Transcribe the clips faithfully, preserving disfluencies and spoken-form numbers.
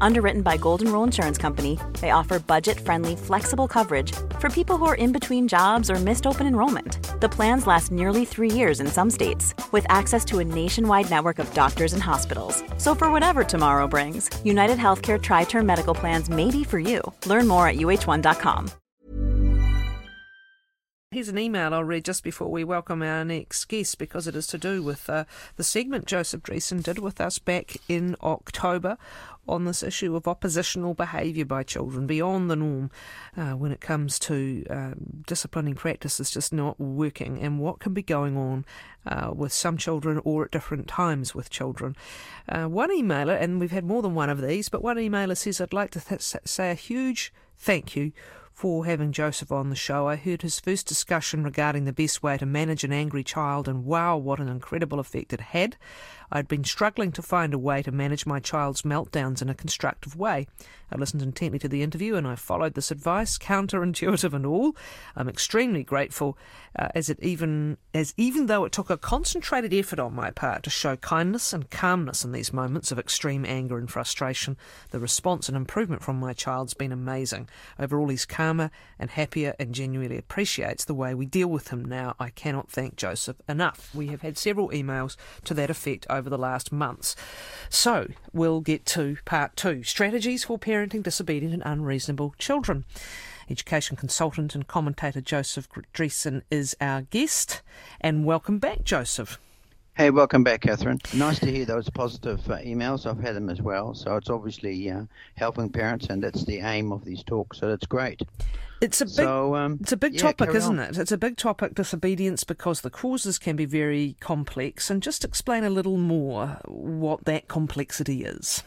Underwritten by Golden Rule Insurance Company, they offer budget-friendly, flexible coverage for people who are in between jobs or missed open enrollment. The plans last nearly three years in some states, with access to a nationwide network of doctors and hospitals. So for whatever tomorrow brings, UnitedHealthcare Tri-Term Medical Plans may be for you. Learn more at U H one dot com. Here's an email I'll read just before we welcome our next guest, because it is to do with uh, the segment Joseph Driessen did with us back in October on this issue of oppositional behaviour by children, beyond the norm, uh, when it comes to um, disciplining practices just not working, and what can be going on uh, with some children or at different times with children. Uh, one emailer, and we've had more than one of these, but one emailer says, I'd like to th- say a huge thank you for having Joseph on the show. I heard his first discussion regarding the best way to manage an angry child, and wow, what an incredible effect it had. I'd been struggling to find a way to manage my child's meltdowns in a constructive way. I listened intently to the interview and I followed this advice, counterintuitive and all. I'm extremely grateful, uh, as it even as even though it took a concentrated effort on my part to show kindness and calmness in these moments of extreme anger and frustration, the response and improvement from my child's been amazing. Overall, he's calm and happier and genuinely appreciates the way we deal with him now. I cannot thank Joseph enough. We have had several emails to that effect over the last months. So we'll get to part two, strategies for parenting disobedient and unreasonable children. Education consultant and commentator Joseph Driessen is our guest, and welcome back, Joseph. Hey, welcome back, Catherine. Nice to hear those positive uh, emails. I've had them as well. So it's obviously uh, helping parents, and that's the aim of these talks. So that's great. It's a big, so, um, it's a big yeah, topic, isn't it? It's a big topic, disobedience, because the causes can be very complex. And just explain a little more what that complexity is.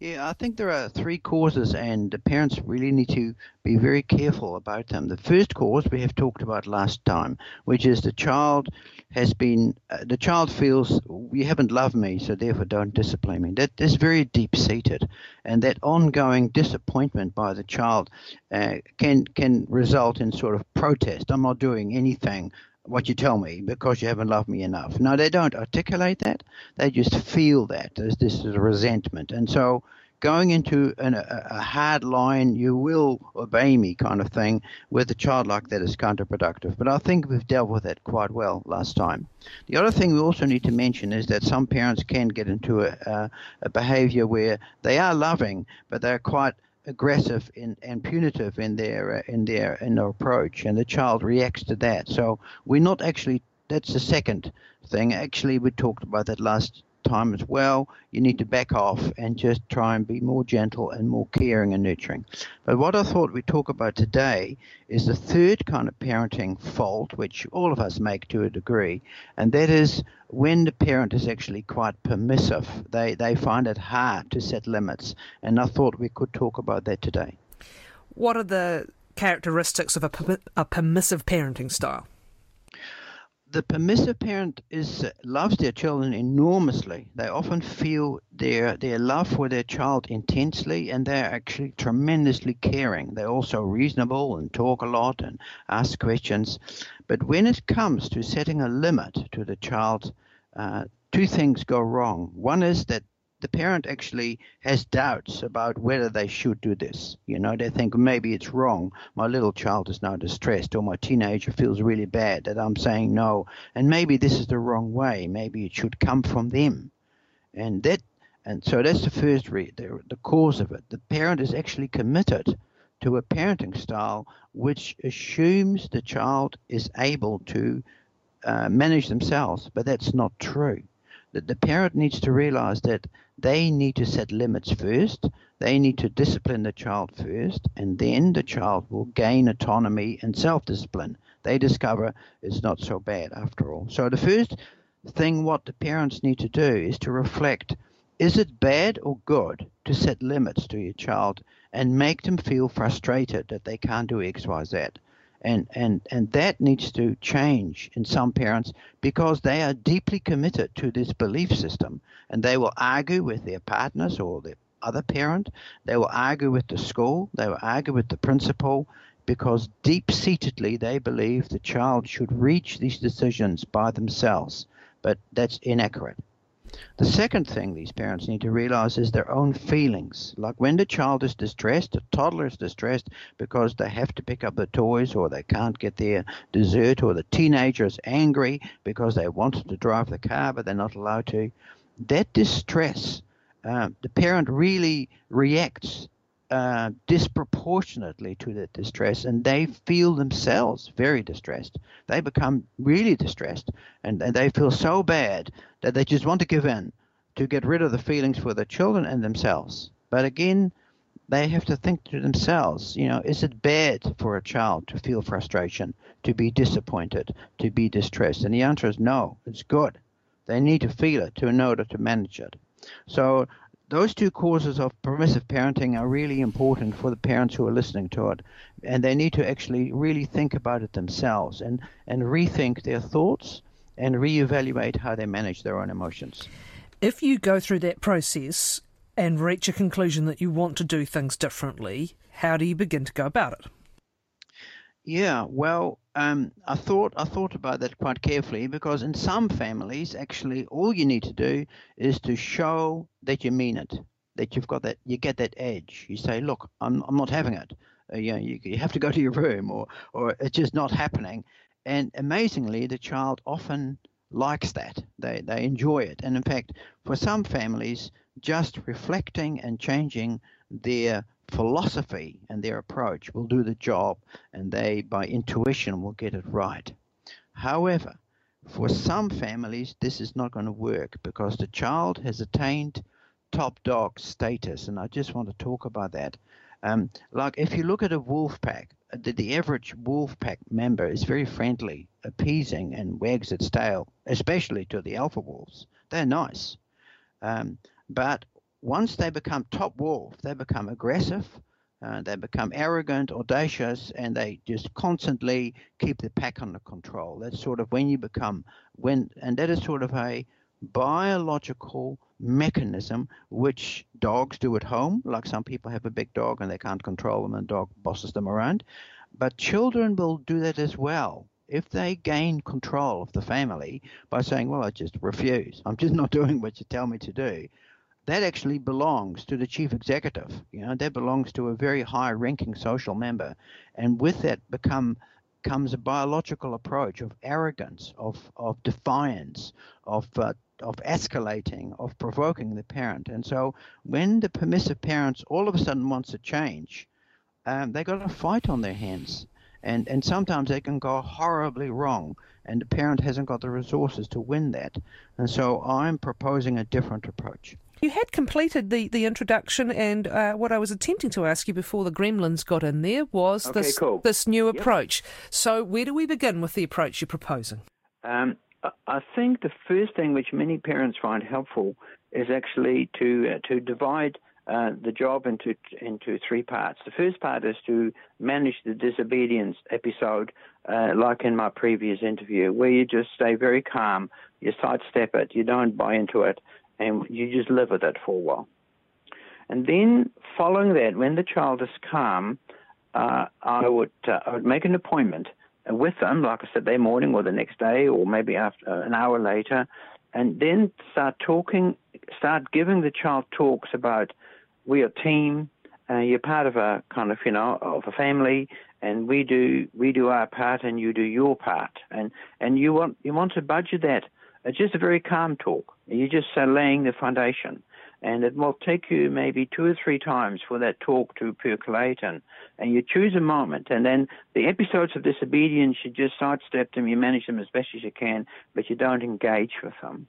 Yeah, I think there are three causes, and the parents really need to be very careful about them. The first cause we have talked about last time, which is the child has been, uh, the child feels, you haven't loved me, so therefore don't discipline me. That is very deep-seated, and that ongoing disappointment by the child uh, can can result in sort of protest. I'm not doing anything what you tell me because you haven't loved me enough. Now, they don't articulate that. They just feel that. There's this resentment. And so going into an, a, a hard line, you will obey me kind of thing with a child like that is counterproductive. But I think we've dealt with that quite well last time. The other thing we also need to mention is that some parents can get into a, a, a behavior where they are loving, but they're quite aggressive in, and punitive in their uh, in their in their approach, and the child reacts to that. So we're not actually, that's the second thing. Actually, we talked about that last time as well. You need to back off and just try and be more gentle and more caring and nurturing. But what I thought we'd talk about today is the third kind of parenting fault, which all of us make to a degree, and that is when the parent is actually quite permissive. They they find it hard to set limits, and I thought we could talk about that today. What are the characteristics of a, per- a permissive parenting style? The permissive parent is uh, loves their children enormously. They often feel their their love for their child intensely, and they're actually tremendously caring. They're also reasonable and talk a lot and ask questions. But when it comes to setting a limit to the child, uh, two things go wrong. One is that the parent actually has doubts about whether they should do this. You know, they think maybe it's wrong. My little child is now distressed, or my teenager feels really bad that I'm saying no. And maybe this is the wrong way. Maybe it should come from them. And that, and so that's the first re- the, the cause of it. The parent is actually committed to a parenting style which assumes the child is able to uh, manage themselves, but that's not true. That the parent needs to realize that they need to set limits first, they need to discipline the child first, and then the child will gain autonomy and self-discipline. They discover it's not so bad after all. So the first thing what the parents need to do is to reflect, is it bad or good to set limits to your child and make them feel frustrated that they can't do X, Y, Z? And, and and that needs to change in some parents, because they are deeply committed to this belief system, and they will argue with their partners or their other parent. They will argue with the school. They will argue with the principal because deep-seatedly they believe the child should reach these decisions by themselves, but that's inaccurate. The second thing these parents need to realize is their own feelings. Like when the child is distressed, a toddler is distressed because they have to pick up the toys or they can't get their dessert, or the teenager is angry because they wanted to drive the car but they're not allowed to. That distress, uh, the parent really reacts uh, disproportionately to that distress, and they feel themselves very distressed. They become really distressed, and, and they feel so bad that they just want to give in to get rid of the feelings for their children and themselves. But again, they have to think to themselves, you know, is it bad for a child to feel frustration, to be disappointed, to be distressed? And the answer is no, it's good. They need to feel it to in order to manage it. So those two causes of permissive parenting are really important for the parents who are listening to it. And they need to actually really think about it themselves and, and rethink their thoughts and reevaluate how they manage their own emotions. If you go through that process and reach a conclusion that you want to do things differently, how do you begin to go about it? Yeah, well, um, I thought I thought about that quite carefully, because in some families, actually, all you need to do is to show that you mean it, that you've got that, you get that edge. You say, "Look, I'm I'm not having it. Uh, you know, you, you have to go to your room, or or it's just not happening." And amazingly, the child often likes that. They they enjoy it. And in fact, for some families, just reflecting and changing their philosophy and their approach will do the job, and they, by intuition, will get it right. However, for some families, this is not going to work because the child has attained top dog status, and I just want to talk about that. Um, like if you look at a wolf pack, the, the average wolf pack member is very friendly, appeasing, and wags its tail, especially to the alpha wolves. They're nice. Um, but once they become top wolf, they become aggressive, uh, they become arrogant, audacious, and they just constantly keep the pack under control. That's sort of when you become, when, and that is sort of a biological mechanism which dogs do at home. Like some people have a big dog and they can't control them and the dog bosses them around. But children will do that as well. If they gain control of the family by saying, well, I just refuse, I'm just not doing what you tell me to do, that actually belongs to the chief executive. You know, that belongs to a very high-ranking social member. And with that become comes a biological approach of arrogance, of, of defiance, of, uh, of escalating, of provoking the parent. And so when the permissive parents all of a sudden wants to change, um, they got a fight on their hands. And, and sometimes they can go horribly wrong, and the parent hasn't got the resources to win that. And so I'm proposing a different approach. You had completed the, the introduction, and uh, what I was attempting to ask you before the gremlins got in there was okay, this cool. this new approach. Yep. So where do we begin with the approach you're proposing? Um, I think the first thing which many parents find helpful is actually to uh, to divide uh, the job into into three parts. The first part is to manage the disobedience episode, uh, like in my previous interview, where you just stay very calm, you sidestep it, you don't buy into it, and you just live with it for a while. And then following that, when the child is calm, uh, I would uh, I would make an appointment with them, like I said, that morning or the next day or maybe after uh, an hour later, and then start talking, start giving the child talks about we are a team, uh, you're part of a kind of, you know, of a family, and we do we do our part and you do your part. And, and you want you want to budget that. It's just a very calm talk. You're just uh, laying the foundation, and it will take you maybe two or three times for that talk to percolate, and, and you choose a moment, and then the episodes of disobedience, you just sidestep them, you manage them as best as you can, but you don't engage with them.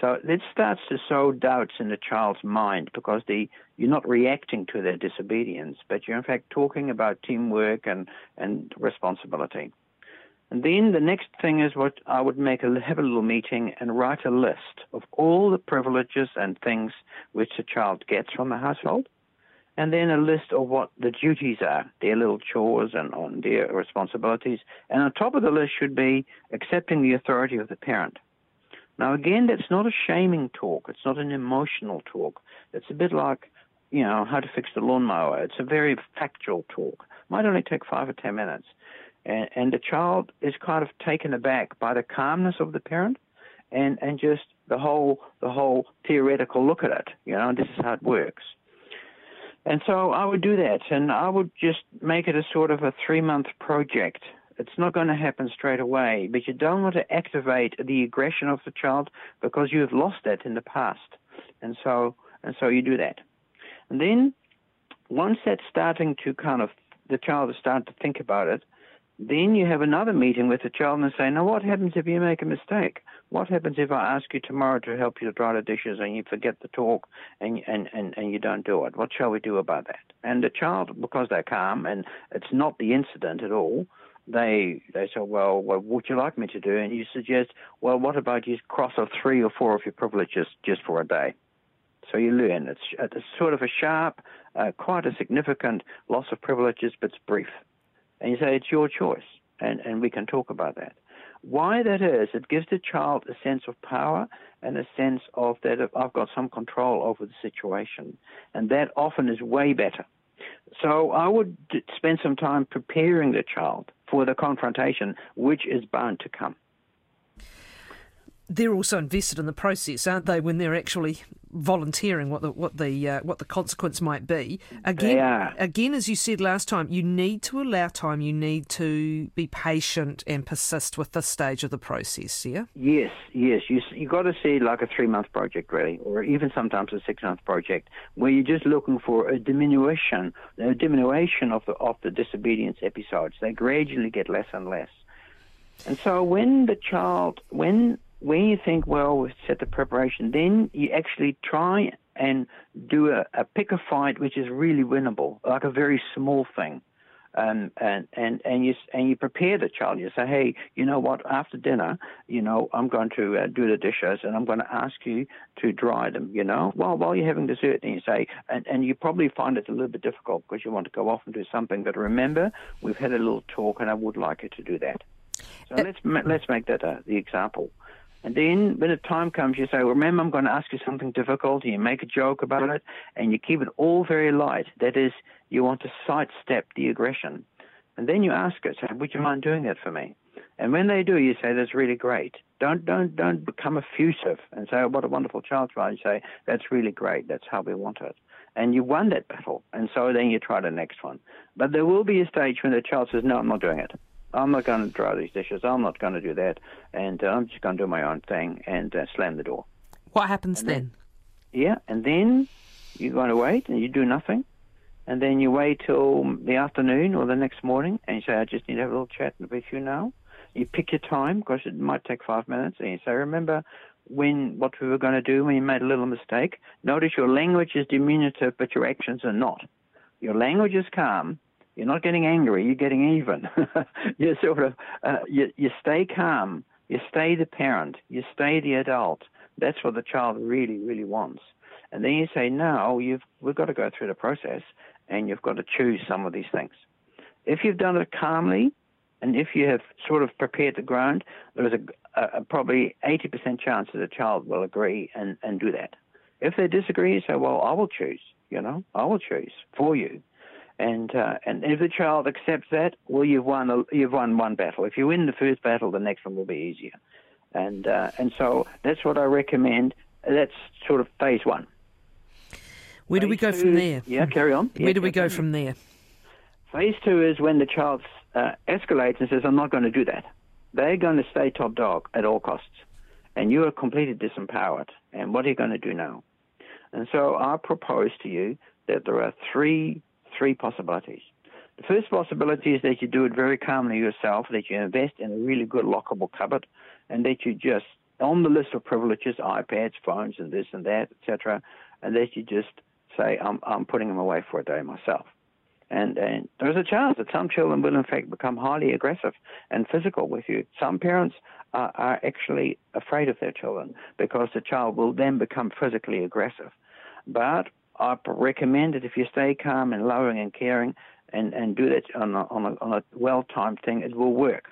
So that starts to sow doubts in the child's mind, because the, you're not reacting to their disobedience, but you're in fact talking about teamwork and, and responsibility. And then the next thing is what I would make a, have a little meeting and write a list of all the privileges and things which a child gets from the household, and then a list of what the duties are, their little chores and on their responsibilities. And on top of the list should be accepting the authority of the parent. Now, again, that's not a shaming talk. It's not an emotional talk. It's a bit like, you know, how to fix the lawnmower. It's a very factual talk. might only take five or ten minutes. And, and the child is kind of taken aback by the calmness of the parent and, and just the whole the whole theoretical look at it. You know, this is how it works. And so I would do that, and I would just make it a sort of a three-month project. It's not going to happen straight away, but you don't want to activate the aggression of the child because you have lost that in the past. And so and so you do that. And then once that's starting to kind of, the child is starting to think about it, then you have another meeting with the child and say, now what happens if you make a mistake? What happens if I ask you tomorrow to help you to dry the dishes and you forget the talk and, and, and, and you don't do it? What shall we do about that? And the child, because they're calm and it's not the incident at all, they they say, well, what would you like me to do? And you suggest, well, what about you cross off three or four of your privileges just for a day? So you learn. It's, it's sort of a sharp, uh, quite a significant loss of privileges, but it's brief. And you say, it's your choice, and, and we can talk about that. Why that is, it gives the child a sense of power and a sense of that I've got some control over the situation, and that often is way better. So I would spend some time preparing the child for the confrontation, which is bound to come. They're also invested in the process, aren't they, when they're actually volunteering what the what the uh, what the consequence might be. Again, again, as you said last time, you need to allow time. You need to be patient and persist with this stage of the process. Yeah. Yes, yes. You you got to see like a three month project really, or even sometimes a six month project, where you're just looking for a diminution, a diminution of the of the disobedience episodes. They gradually get less and less. And so when the child when When you think, well, we've set the preparation, then you actually try and do a, a pick a fight which is really winnable, like a very small thing, um, and and and you and you prepare the child. You say, hey, you know what? After dinner, you know, I'm going to uh, do the dishes, and I'm going to ask you to dry them. You know, while while you're having dessert, and you say, and and you probably find it a little bit difficult because you want to go off and do something. But remember, we've had a little talk, and I would like you to do that. So uh, let's let's make that uh, the example. And then when the time comes, you say, remember, I'm going to ask you something difficult, and you make a joke about it, and you keep it all very light. That is, you want to sidestep the aggression. And then you ask it, say, would you mind doing that for me? And when they do, you say, that's really great. Don't don't don't become effusive and say, oh, what a wonderful child, right? You say, that's really great. That's how we want it. And you won that battle. And so then you try the next one. But there will be a stage when the child says, no, I'm not doing it. I'm not going to dry these dishes. I'm not going to do that. And uh, I'm just going to do my own thing and uh, slam the door. What happens then, then? Yeah, and then you're going to wait and you do nothing. And then you wait till the afternoon or the next morning and you say, I just need to have a little chat with you now. You pick your time because it might take five minutes. And you say, remember when what we were going to do when you made a little mistake? Notice your language is diminutive, but your actions are not. Your language is calm. You're not getting angry. You're getting even. you sort of uh, you, you stay calm. You stay the parent. You stay the adult. That's what the child really, really wants. And then you say, now you've we've got to go through the process, and you've got to choose some of these things. If you've done it calmly, and if you have sort of prepared the ground, there is a, a, a probably eighty percent chance that the child will agree and, and do that. If they disagree, you say, well, I will choose. You know, I will choose for you. And uh, and if the child accepts that, well, you've won a, you've won one battle. If you win the first battle, the next one will be easier. And uh, and so that's what I recommend. That's sort of phase one. Where phase do we go two, from there? Yeah, carry on. Where yeah, do we go on. from there? Phase two is when the child uh, escalates and says, I'm not going to do that. They're going to stay top dog at all costs. And you are completely disempowered. And what are you going to do now? And so I propose to you that there are three Three possibilities. The first possibility is that you do it very calmly yourself, that you invest in a really good lockable cupboard, and that you just, on the list of privileges, iPads, phones, and this and that, et cetera, and that you just say, I'm, I'm putting them away for a day myself. And, and there's a chance that some children will, in fact, become highly aggressive and physical with you. Some parents are, are actually afraid of their children because the child will then become physically aggressive. But I recommend that if you stay calm and loving and caring and, and do that on a, on a, on a well-timed thing, it will work.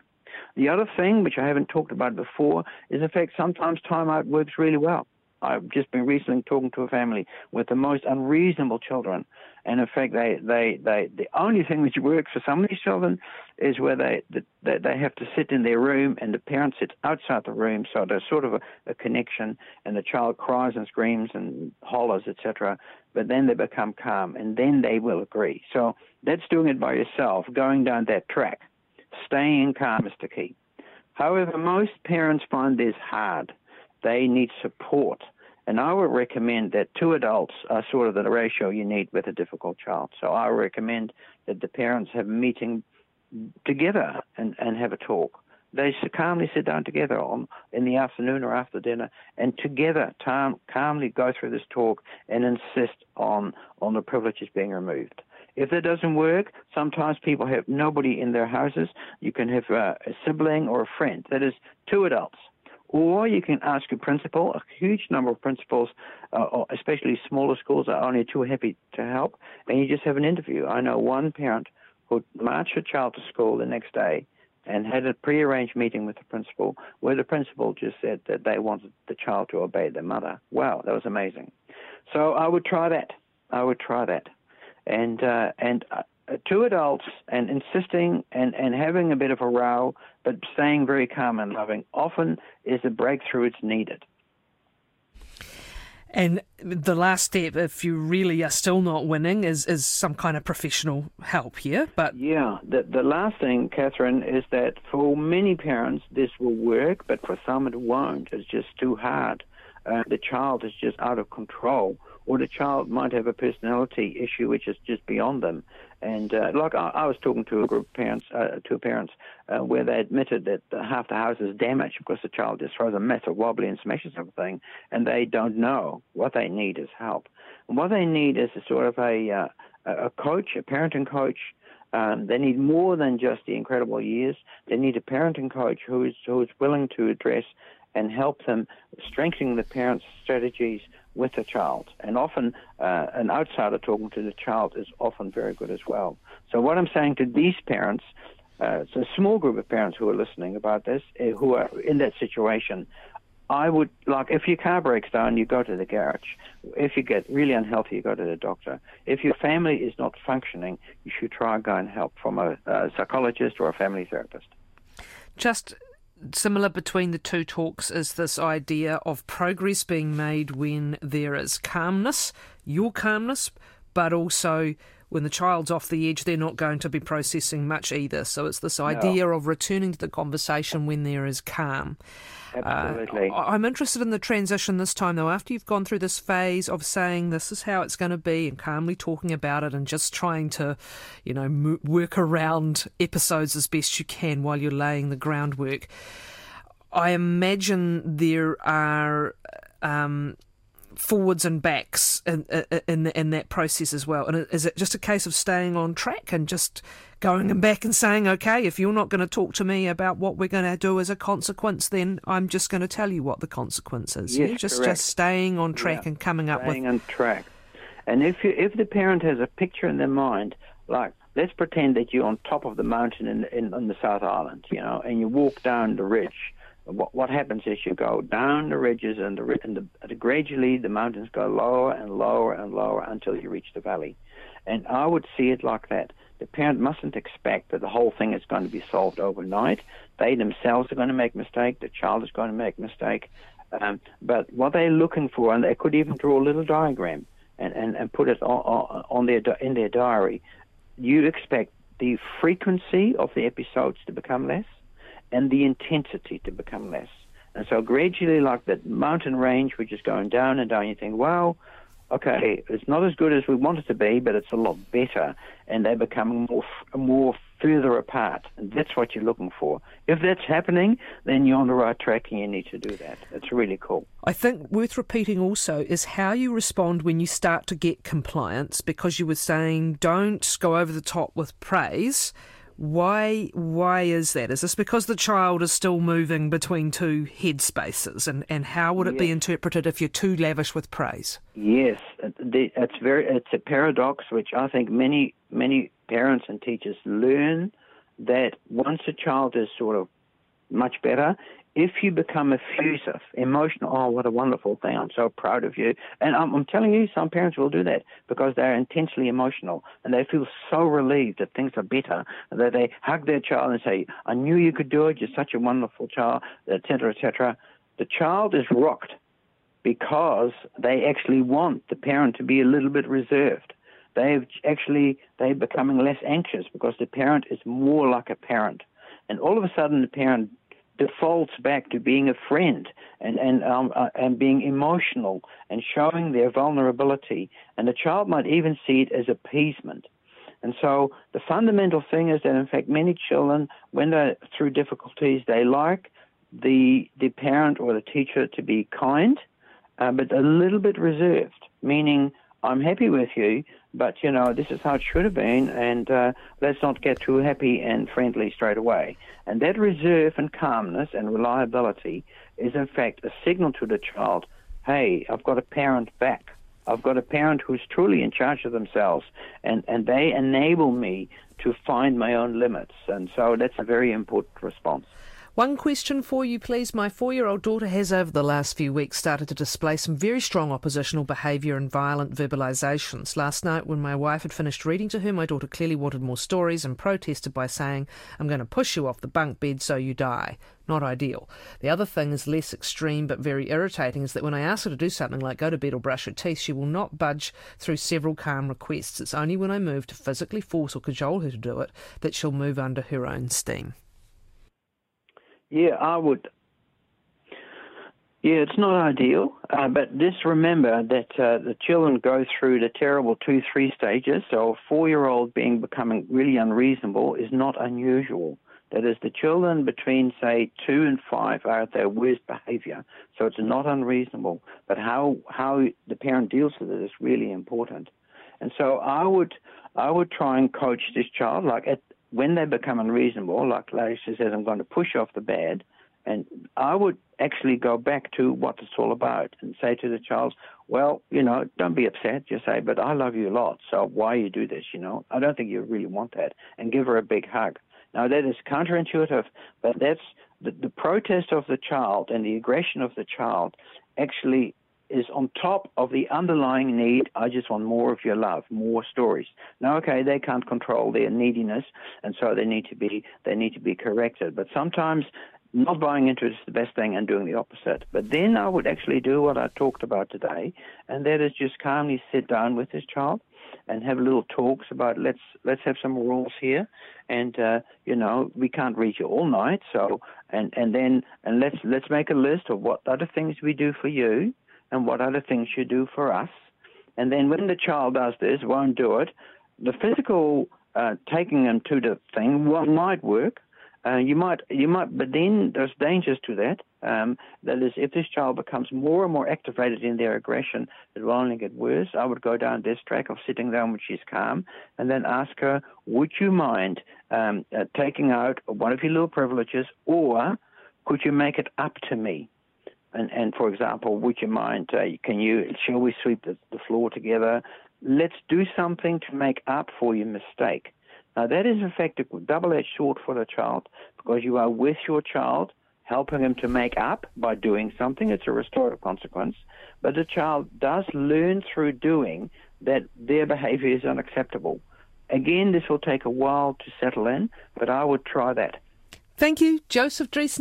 The other thing, which I haven't talked about before, is in fact sometimes time out works really well. I've just been recently talking to a family with the most unreasonable children, and in fact, they, they, they the only thing which works for some of these children is where they they, they have to sit in their room, and the parent sits outside the room, so there's sort of a, a connection, and the child cries and screams and hollers, et cetera. But then they become calm, and then they will agree. So that's doing it by yourself, going down that track. Staying calm is the key. However, most parents find this hard. They need support. And I would recommend that two adults are sort of the ratio you need with a difficult child. So I recommend that the parents have a meeting together and, and have a talk. They calmly sit down together on, in the afternoon or after dinner, and together time, calmly go through this talk and insist on, on the privileges being removed. If that doesn't work, sometimes people have nobody in their houses. You can have a, a sibling or a friend. That is two adults. Or you can ask a principal. A huge number of principals, uh, especially smaller schools, are only too happy to help. And you just have an interview. I know one parent who marched her child to school the next day and had a prearranged meeting with the principal, where the principal just said that they wanted the child to obey their mother. Wow, that was amazing. So I would try that. I would try that. And uh, and uh, two adults and insisting and, and having a bit of a row, but staying very calm and loving, often is the breakthrough it's needed. And the last step, if you really are still not winning, is, is some kind of professional help here. But yeah, the, the last thing, Catherine, is that for many parents this will work, but for some it won't. It's just too hard. Uh, the child is just out of control, or the child might have a personality issue which is just beyond them. And uh, like I, I was talking to a group of parents, uh, two parents, uh, where they admitted that half the house is damaged because the child just throws a massive wobbly and smashes everything, and they don't know. What they need is help. And what they need is a sort of a, uh, a coach, a parenting coach. Um, they need more than just the incredible years. They need a parenting coach who is who is willing to address and help them strengthen the parents' strategies with the child. And often uh, an outsider talking to the child is often very good as well. So what I'm saying to these parents, uh, it's a small group of parents who are listening about this, uh, who are in that situation, I would, like, if your car breaks down, you go to the garage. If you get really unhealthy, you go to the doctor. If your family is not functioning, you should try and go and help from a, a psychologist or a family therapist. Just... Similar between the two talks is this idea of progress being made when there is calmness, your calmness, but also when the child's off the edge, they're not going to be processing much either. So it's this idea no. of returning to the conversation when there is calm. Absolutely. Uh, I'm interested in the transition this time, though. After you've gone through this phase of saying this is how it's going to be and calmly talking about it and just trying to, you know, m- work around episodes as best you can while you're laying the groundwork, I imagine there are... Um, forwards and backs in, in in that process as well. And is it just a case of staying on track and just going back and saying, okay, if you're not going to talk to me about what we're going to do as a consequence, then I'm just going to tell you what the consequence is. Yes, yeah? just just staying on track yeah. and coming up staying with on track. And if you, if the parent has a picture in their mind, like, let's pretend that you're on top of the mountain in in, in the South Island, you know, and you walk down the ridge. What, what happens is you go down the ridges and, the, and the, the, gradually the mountains go lower and lower and lower until you reach the valley. And I would see it like that. The parent mustn't expect that the whole thing is going to be solved overnight. They themselves are going to make a mistake. The child is going to make a mistake. Um, but what they're looking for, and they could even draw a little diagram and, and, and put it on, on their, in their diary, you expect the frequency of the episodes to become less, and the intensity to become less. And so gradually, like that mountain range, which is going down and down, you think, wow, okay, it's not as good as we want it to be, but it's a lot better, and they become more more further apart. And that's what you're looking for. If that's happening, then you're on the right track and you need to do that. It's really cool. I think worth repeating also is how you respond when you start to get compliance, because you were saying don't go over the top with praise. Why why is that? Is this because the child is still moving between two headspaces? And, and how would it yes. be interpreted if you're too lavish with praise? Yes, it's very it's a paradox which I think many, many parents and teachers learn, that once a child is sort of much better, if you become effusive, emotional, oh, what a wonderful thing, I'm so proud of you. And I'm, I'm telling you, some parents will do that because they're intensely emotional and they feel so relieved that things are better, that they hug their child and say, I knew you could do it, you're such a wonderful child, et cetera, et cetera. The child is rocked because they actually want the parent to be a little bit reserved. They've actually, they're becoming less anxious because the parent is more like a parent. And all of a sudden the parent defaults back to being a friend and and um, uh, and being emotional and showing their vulnerability. And the child might even see it as appeasement. And so the fundamental thing is that, in fact, many children, when they're through difficulties, they like the the parent or the teacher to be kind, uh, but a little bit reserved, meaning I'm happy with you, but, you know, this is how it should have been, and uh, let's not get too happy and friendly straight away. And that reserve and calmness and reliability is, in fact, a signal to the child, hey, I've got a parent back. I've got a parent who's truly in charge of themselves, and, and they enable me to find my own limits. And so that's a very important response. One question for you, please. My four-year-old daughter has, over the last few weeks, started to display some very strong oppositional behaviour and violent verbalisations. Last night, when my wife had finished reading to her, my daughter clearly wanted more stories and protested by saying, I'm going to push you off the bunk bed so you die. Not ideal. The other thing is less extreme but very irritating is that when I ask her to do something like go to bed or brush her teeth, she will not budge through several calm requests. It's only when I move to physically force or cajole her to do it that she'll move under her own steam. Yeah, I would. Yeah, it's not ideal, uh, but just remember that uh, the children go through the terrible two, three stages. So a four-year-old being becoming really unreasonable is not unusual. That is, the children between, say, two and five are at their worst behavior. So it's not unreasonable. But how how the parent deals with it is really important. And so I would I would try and coach this child, like at when they become unreasonable, like Larisha says, I'm going to push off the bed, and I would actually go back to what it's all about and say to the child, well, you know, don't be upset. Just say, but I love you a lot, so why you do this, you know? I don't think you really want that, and give her a big hug. Now, that is counterintuitive, but that's the, the protest of the child and the aggression of the child actually is on top of the underlying need, I just want more of your love, more stories. Now, okay, they can't control their neediness, and so they need to be they need to be corrected. But sometimes not buying into it is the best thing and doing the opposite. But then I would actually do what I talked about today, and that is just calmly sit down with this child and have little talks about let's let's have some rules here, and uh, you know we can't read you all night, so and and then and let's let's make a list of what other things we do for you. And what other things you do for us. And then when the child does this, won't do it, the physical uh, taking them to the thing might work. Uh, you might, you might, but then there's dangers to that. Um, that is, if this child becomes more and more activated in their aggression, it will only get worse. I would go down this track of sitting down when she's calm and then ask her, would you mind um, uh, taking out one of your little privileges, or could you make it up to me? And, and for example, would you mind, uh, can you, shall we sweep the, the floor together? Let's do something to make up for your mistake. Now, that is, in fact, a double-edged sword for the child because you are with your child, helping him to make up by doing something. It's a restorative consequence. But the child does learn through doing that their behavior is unacceptable. Again, this will take a while to settle in, but I would try that. Thank you, Joseph Driessen.